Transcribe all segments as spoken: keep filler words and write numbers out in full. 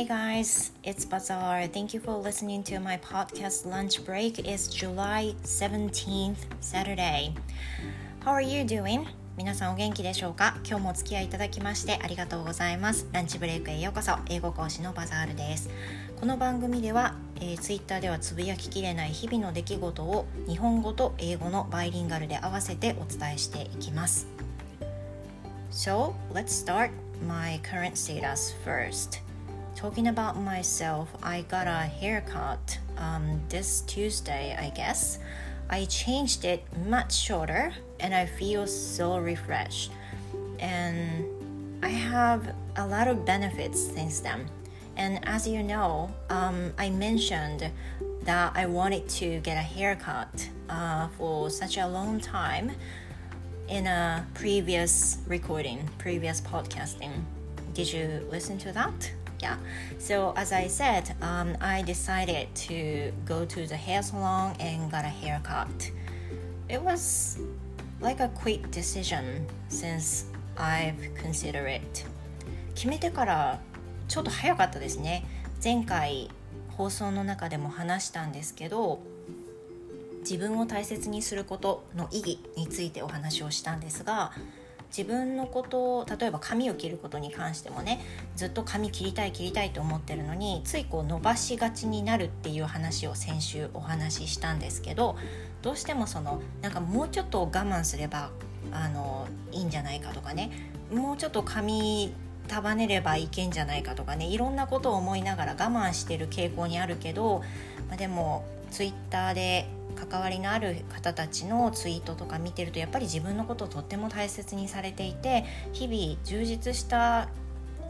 Hey guys, it's Bazaar. Thank you for listening to my podcast Lunch Break. It's July seventeenth, Saturday. How are you doing? 皆さんお元気でしょうか？今日もお付き合いいただきましてありがとうございます。ランチブレイクへようこそ。英語講師のバザールです。この番組では、えー、Twitter ではつぶやききれない日々の出来事を日本語と英語のバイリンガルで合わせてお伝えしていきます。So, let's start my current status first. Talking about myself, I got a haircut um, this Tuesday, I guess.I changed it much shorter and I feel so refreshed. And I have a lot of benefits since then. And as you know, um, I mentioned that I wanted to get a haircut uh, for such a long time in a previous recording, previous podcasting. Did you listen to that?Yeah, so as I said, um, I decided to go to the hair salon and got a haircut. It was like a quick decision since I've considered it. 決めてからちょっと早かったですね。前回放送の中でも話したんですけど、自分を大切にすることの意義についてお話をしたんですが、自分のことを例えば髪を切ることに関してもねずっと髪切りたい切りたいと思ってるのについこう伸ばしがちになるっていう話を先週お話ししたんですけどどうしてもそのなんかもうちょっと我慢すればあのいいんじゃないかとかねもうちょっと髪束ねればいけんじゃないかとかねいろんなことを思いながら我慢してる傾向にあるけど、まあ、でもツイッターで関わりのある方たちのツイートとか見てるとやっぱり自分のことをとっても大切にされていて日々充実した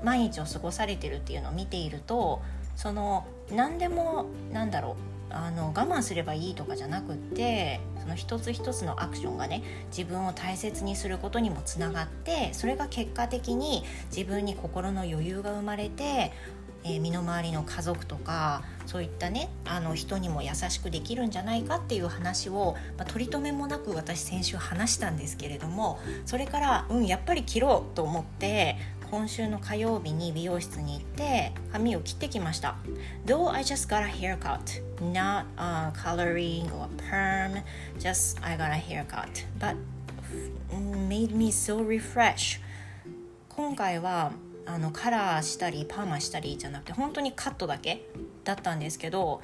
毎日を過ごされてるっていうのを見ているとその何でもなんだろうあの我慢すればいいとかじゃなくってその一つ一つのアクションがね自分を大切にすることにもつながってそれが結果的に自分に心の余裕が生まれてえー、身の回りの家族とかそういったねあの人にも優しくできるんじゃないかっていう話を、まあ、取り留めもなく私先週話したんですけれどもそれからうんやっぱり切ろうと思って今週の火曜日に美容室に行って髪を切ってきました Though I just got a haircut Not、uh, coloring or perm Just I got a haircut But made me so refreshed 今回はあのカラーしたりパーマしたりじゃなくて本当にカットだけだったんですけど、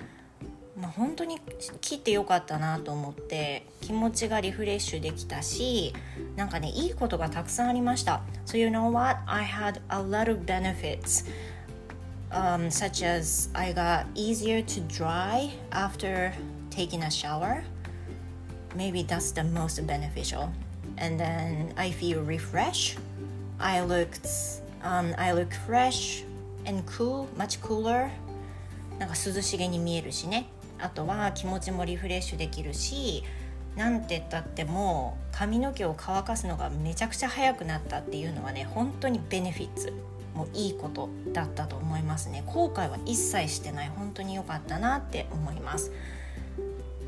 まあ、本当に切ってよかったなと思って気持ちがリフレッシュできたしなんかねいいことがたくさんありました。So you know what? I had a lot of benefits、um, such as I got easier to dry after taking a shower. Maybe that's the most beneficial. And then I feel refreshed. I looked...Um, I look fresh and cool, much cooler. なんか涼しげに見えるしね。あとは気持ちもリフレッシュできるし、なんて言ったっても髪の毛を乾かすのがめちゃくちゃ早くなったっていうのはね、本当にベネフィッツもいいことだったと思いますね。後悔は一切してない。本当に良かったなって思います。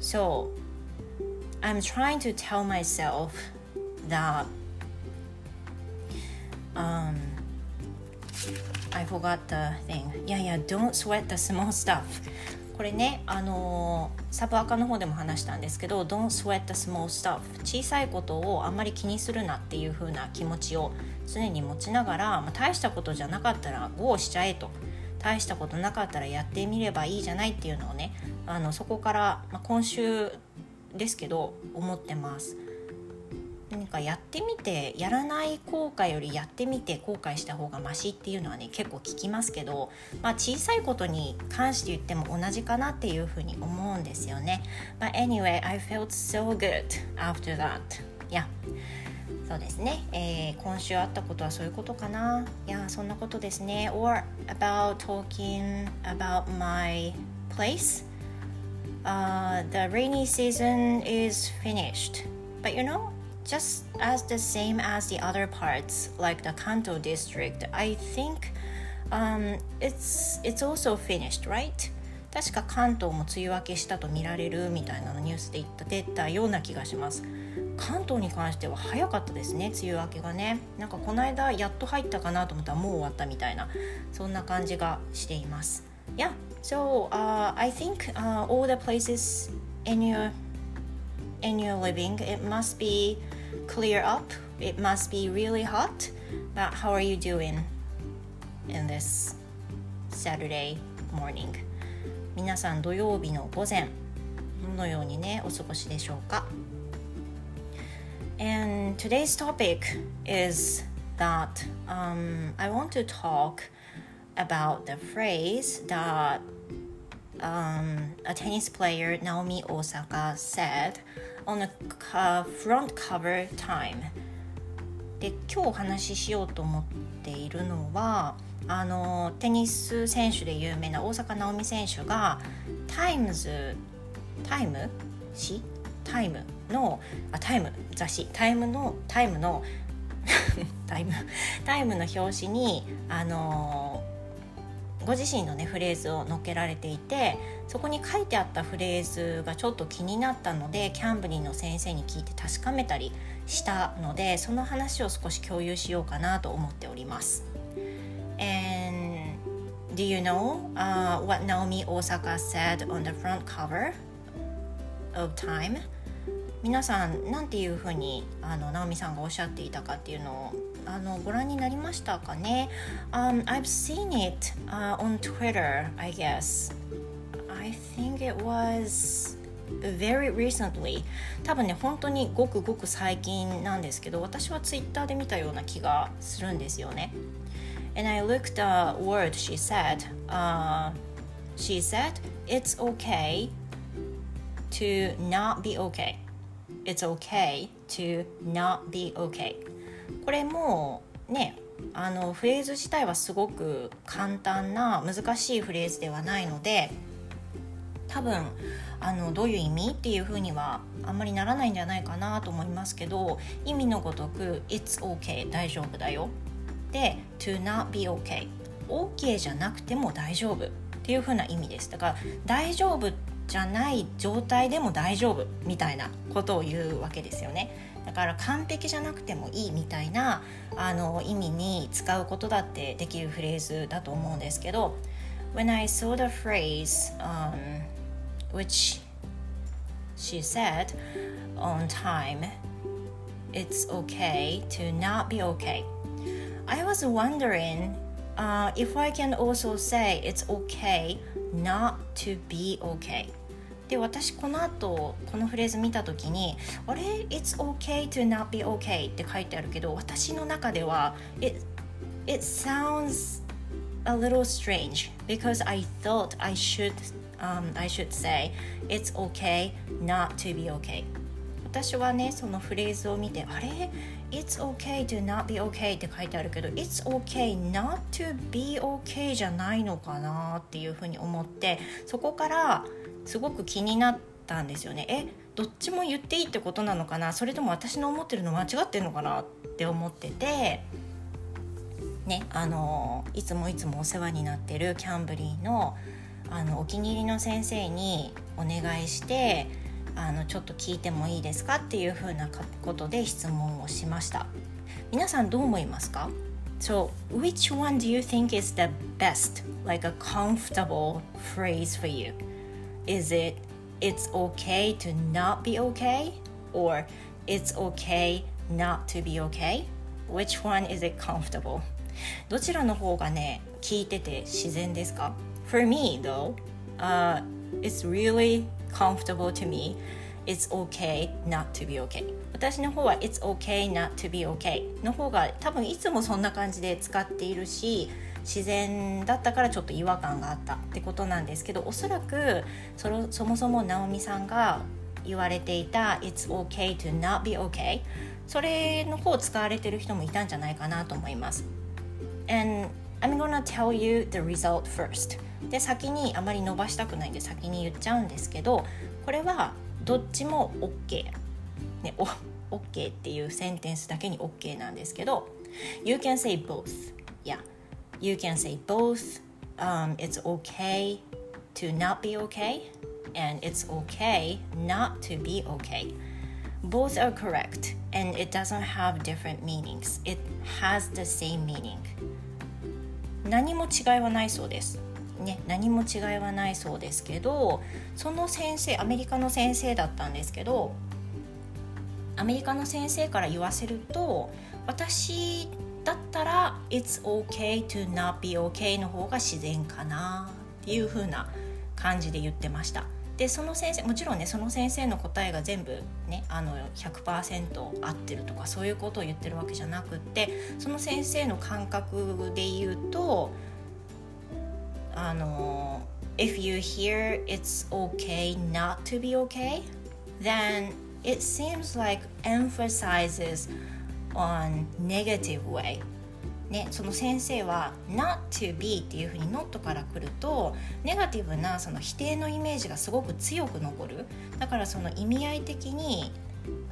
So, I'm trying to tell myself that、um,I forgot the thing. Yeah, yeah, don't sweat the small stuff. これね、あのー、サブアカの方でも話したんですけど Don't sweat the small stuff. 小さいことをあんまり気にするなっていう風な気持ちを常に持ちながら、まあ、大したことじゃなかったら Go しちゃえと大したことなかったらやってみればいいじゃないっていうのをねあのそこから、まあ、今週ですけど思ってますなんかやってみてやらない後悔よりやってみて後悔した方がマシっていうのはね結構聞きますけど、まあ、小さいことに関して言っても同じかなっていうふうに思うんですよね。But anyway, I felt so good after that. Yeah. そうですね、えー、今週あったことはそういうことかな。いやそんなことですね。Or about talking about my place.、Uh, the rainy season is finished. But you know.Just as the same as the other parts, like the Kanto district, I think、um, it's, it's also finished, right? 確か関東も梅雨明けしたと見られるみたいなのニュースで言った出たような気がします。関東に関しては早かったですね、梅雨明けがね。なんかこの間やっと入ったかなと思ったらもう終わったみたいな、そんな感じがしています。 Yeah, so、uh, I think、uh, all the places in your, in your living, it must be clear up, it must be really hot, but how are you doing in this Saturday morning? 皆さん土曜日の午前どのようにねお過ごしでしょうか。And today's topic is that、um, I want to talk about the phrase that、um, a tennis player Naomi Osaka said on a front cover time. で、今日お話ししようと思っているのは、あのテニス選手で有名な大坂なおみ選手がタイムズタイム誌タイムのあタイム雑誌タイムのタイムのタイムタイムの表紙にあのご自身のねフレーズを載っけられていて、そこに書いてあったフレーズがちょっと気になったのでCamblyの先生に聞いて確かめたりしたので、その話を少し共有しようかなと思っております。 And do you know、uh, what Naomi Osaka said on the front cover of Time? 皆さんなんていうふうにあの直美さんがおっしゃっていたかっていうのをあのご覧になりましたかね。um, I've seen it、uh, on Twitter, I guess. I think it was very recently. 多分ね本当にごくごく最近なんですけど、私はツイッターで見たような気がするんですよね。 And I looked at word she said.、Uh, she said, it's okay to not be okay. It's okay to not be okay. これもね、あのフレーズ自体はすごく簡単な難しいフレーズではないので、多分あのどういう意味っていうふうにはあんまりならないんじゃないかなと思いますけど、意味のごとく It's okay 大丈夫だよで To not be okay OK じゃなくても大丈夫っていうふうな意味です。だから大丈夫じゃない状態でも大丈夫みたいなことを言うわけですよね。だから完璧じゃなくてもいいみたいなあの意味に使うことだってできるフレーズだと思うんですけど、 When I saw the phrase、um, which she said on Time, it's okay to not be okay, I was wondering、uh, if I can also say it's okay not to be okay. で、私この後このフレーズ見た時にあれ It's okay to not be okay って書いてあるけど、私の中では It, it sounds a little strange because I thought I should,、um, I should say It's okay not to be okay. 私はねそのフレーズを見てあれ It's okay to not be okay って書いてあるけど It's okay not to be okay じゃないのかなっていうふうに思って、そこからすごく気になったんですよね。え、どっちも言っていいってことなのかな、それとも私の思ってるの間違ってるのかなって思っててね、あのいつもいつもお世話になってるCamblyの、あのお気に入りの先生にお願いして、あのちょっと聞いてもいいですかっていうふうなことで質問をしました。皆さんどう思いますか？ So, which one do you think is the best, like a comfortable phrase for you?Is it, it's okay to not be okay? Or it's okay not to be okay? Which one is it comfortable? どちらの方がね、聞いてて自然ですか？ For me though,、uh, it's really comfortable to me. It's okay not to be okay. 私の方は It's okay not to be okay の方が多分いつもそんな感じで使っているし、自然だったからちょっと違和感があったってことなんですけど、おそらく そ, ろそもそも直美さんが言われていた It's okay to not be okay それの方を使われてる人もいたんじゃないかなと思います。 And I'm gonna tell you the result first で先にあまり伸ばしたくないんで先に言っちゃうんですけど、これはどっちも OK、ね、お OK っていうセンテンスだけに OK なんですけど You can say both yeah.You can say both、um, It's okay to not be okay and it's okay not to be okay Both are correct, and it doesn't have different meanings. It has the same meaning. 何も違いはないそうです。ね、何も違いはないそうですけど、その先生、アメリカの先生だったんですけど、アメリカの先生から言わせると、私だったら It's okay to not be okay の方が自然かなっていう風な感じで言ってました。で、その先生、もちろんね、その先生の答えが全部ね、あの ひゃくパーセント 合ってるとかそういうことを言ってるわけじゃなくって、その先生の感覚で言うと、あの If you hear it's okay not to be okay, then it seems like emphasizes on negative way、ね、その先生は not to be っていう風に not から来るとネガティブなその否定のイメージがすごく強く残る。だからその意味合い的に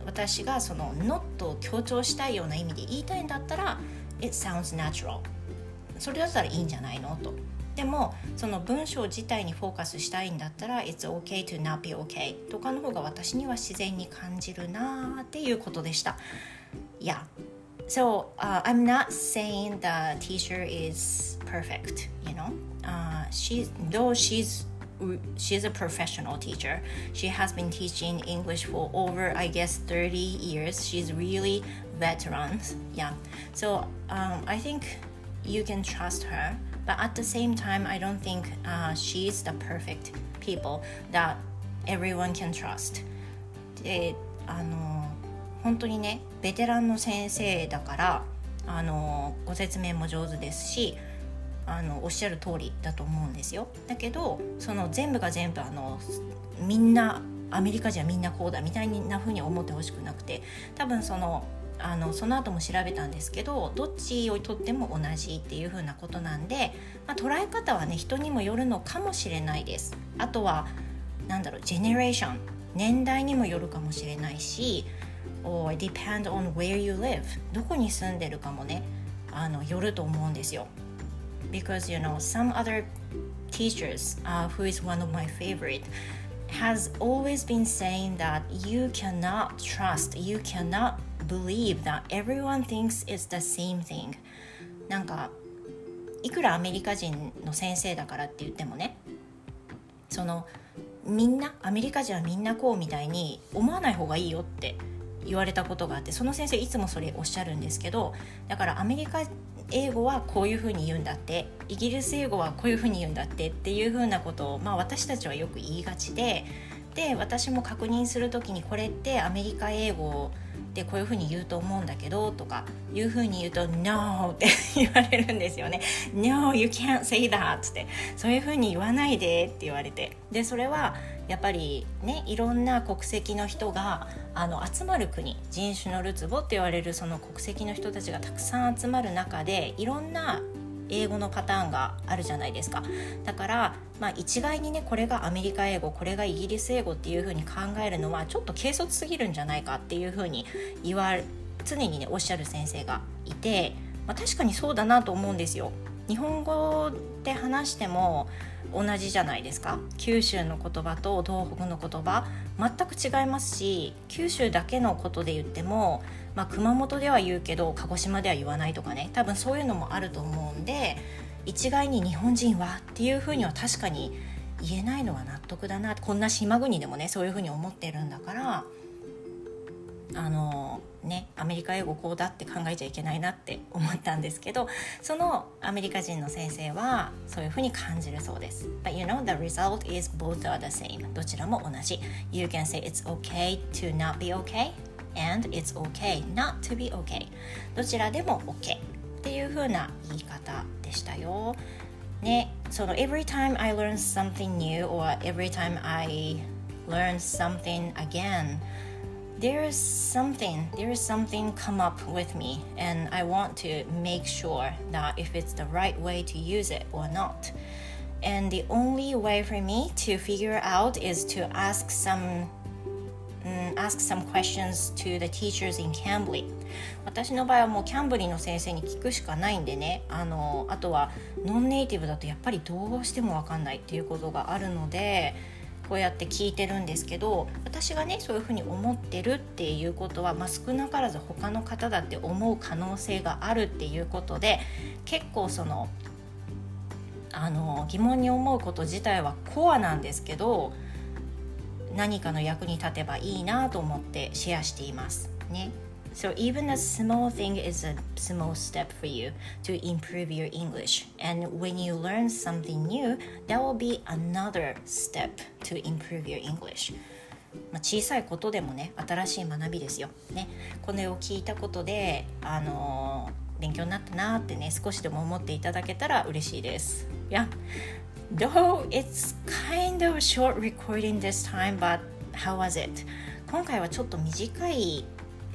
私がその not を強調したいような意味で言いたいんだったら it sounds natural、 それだったらいいんじゃないのと。でもその文章自体にフォーカスしたいんだったら It's okay to not be okay とかの方が私には自然に感じるなっていうことでした。Yeah. So、uh, I'm not saying the teacher is perfect, you know.、Uh, she's, though she's, she's a professional teacher. She has been teaching English for over, I guess, thirty years. She's really veteran. Yeah. So、um, I think you can trust her.But at the same time, I don't think、uh, she's the perfect people that everyone can trust. で、あの本当にね、ベテランの先生だから、あのご説明も上手ですし、あのおっしゃる通りだと思うんですよ。だけど、その全部が全部あのみんなアメリカじゃみんなこうだみたいな風に思ってほしくなくて、多分その。あのその後も調べたんですけど、どっちをとっても同じっていう風なことなんで、まあ、捉え方はね人にもよるのかもしれないです。あとはなんだろう、ジェネレーション、年代にもよるかもしれないし、 or depend on where you live、 どこに住んでるかもねあのよると思うんですよ。 Because you know some other teachers、uh, who is one of my favorite has always been saying that you cannot trust, you cannot believe that everyone thinks it's the same thing。 なんかいくらアメリカ人の先生だからって言ってもね、そのみんなアメリカ人はみんなこうみたいに思わない方がいいよって言われたことがあって、その先生いつもそれおっしゃるんですけど、だからアメリカ英語はこういう風に言うんだって、イギリス英語はこういう風に言うんだってっていう風なことを、まあ、私たちはよく言いがちで、で私も確認するときにこれってアメリカ英語をでこういう風に言うと思うんだけどとかいう風に言うと No って言われるんですよね。 No, you can't say that って、そういう風に言わないでって言われて、でそれはやっぱりね、いろんな国籍の人があの集まる国、人種のるつぼって言われるその国籍の人たちがたくさん集まる中でいろんな英語のパターンがあるじゃないですか。だから、まあ、一概にねこれがアメリカ英語これがイギリス英語っていう風に考えるのはちょっと軽率すぎるんじゃないかっていう風に言わ常にねおっしゃる先生がいて、まあ、確かにそうだなと思うんですよ。日本語で話しても同じじゃないですか。九州の言葉と東北の言葉全く違いますし、九州だけのことで言っても、まあ、熊本では言うけど鹿児島では言わないとかね、多分そういうのもあると思うんで、一概に日本人はっていうふうには確かに言えないのは納得だな。こんな島国でもねそういうふうに思ってるんだから、あのね、アメリカ英語こうだって考えちゃいけないなって思ったんですけど、そのアメリカ人の先生はそういうふうに感じるそうです。 But you know, the result is both are the same。 どちらも同じ。 You can say it's okay to not be okay and it's okay not to be okay。 どちらでも OK っていうふうな言い方でしたよ、ね、その Every time I learn something new or every time I learn something again There is something, there is something come up with me and I want to make sure that if it's the right way to use it or not. And the only way for me to figure out is to ask some, um, ask some questions to the teachers in Cambly. 私の場合はもうCamblyの先生に聞くしかないんでね、あの、あとはノンネイティブだとやっぱりどうしても分かんないっていうことがあるので、こうやって聞いてるんですけど、私がねそういうふうに思ってるっていうことは、まあ、少なからず他の方だって思う可能性があるっていうことで、結構そのあの疑問に思うこと自体はコアなんですけど、何かの役に立てばいいなと思ってシェアしていますね。So even a small thing is a small step for you to improve your English. And when you learn something new, that will be another step to improve your English. まあ、小さいことでもね、新しい学びですよ、ね、これを聞いたことで、あのー、勉強になったなってね、少しでも思っていただけたら嬉しいです。Yeah. Though it's kind of short recording this time, but how was it? 今回はちょっと短い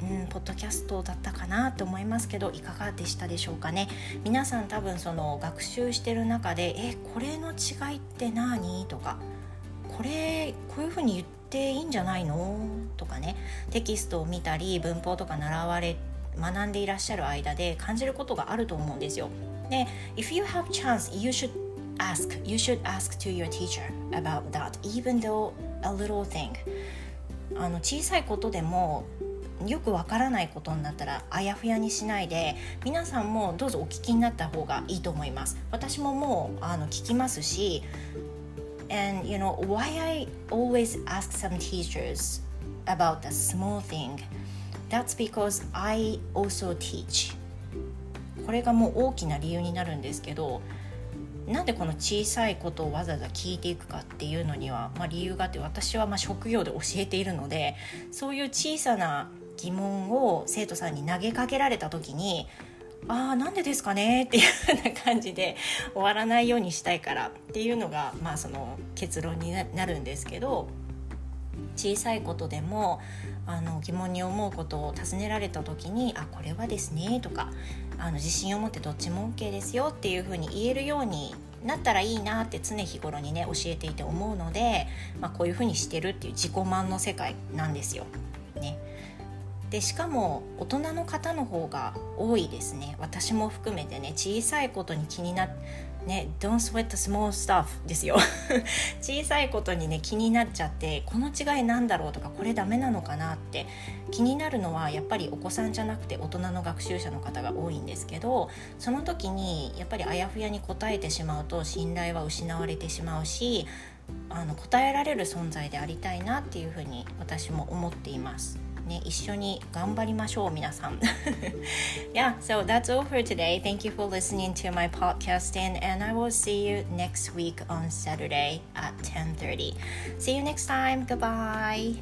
うん、ポッドキャストだったかなと思いますけど、いかがでしたでしょうかね。皆さん多分その学習してる中で、えこれの違いって何とか、これこういうふうに言っていいんじゃないのとかね、テキストを見たり文法とか習われ学んでいらっしゃる間で感じることがあると思うんですよ。で、if you have chance, you should ask, you should ask to your teacher about that, even though a little thing. あの小さいことでも。よくわからないことになったらあやふやにしないで、皆さんもどうぞお聞きになった方がいいと思います。私ももうあの聞きますし、 and you know why I always ask some teachers about the small thing, that's because I also teach. これがもう大きな理由になるんですけど、なんでこの小さいことをわざわざ聞いていくかっていうのには、まあ、理由があって、私はまあ職業で教えているので、そういう小さな疑問を生徒さんに投げかけられた時に、ああなんでですかねっていうような感じで終わらないようにしたいからっていうのが、まあ、その結論になるんですけど、小さいことでもあの疑問に思うことを尋ねられた時に、あこれはですねとか、あの自信を持ってどっちも OK ですよっていうふうに言えるようになったらいいなって常日頃にね教えていて思うので、まあ、こういうふうにしてるっていう自己満の世界なんですよね。でしかも大人の方の方が多いですね。私も含めてね、小さいことに気になっね、don't sweat the small stuff ですよ小さいことにね気になっちゃって、この違いなんだろうとか、これダメなのかなって気になるのはやっぱりお子さんじゃなくて大人の学習者の方が多いんですけど、その時にやっぱりあやふやに答えてしまうと信頼は失われてしまうし、あの答えられる存在でありたいなっていうふうに私も思っていますね、一緒に頑張りましょう皆さん。Yeah, so that's all for today. Thank you for listening to my podcasting, and I will see you next week on Saturday at ten thirty. See you next time. Goodbye.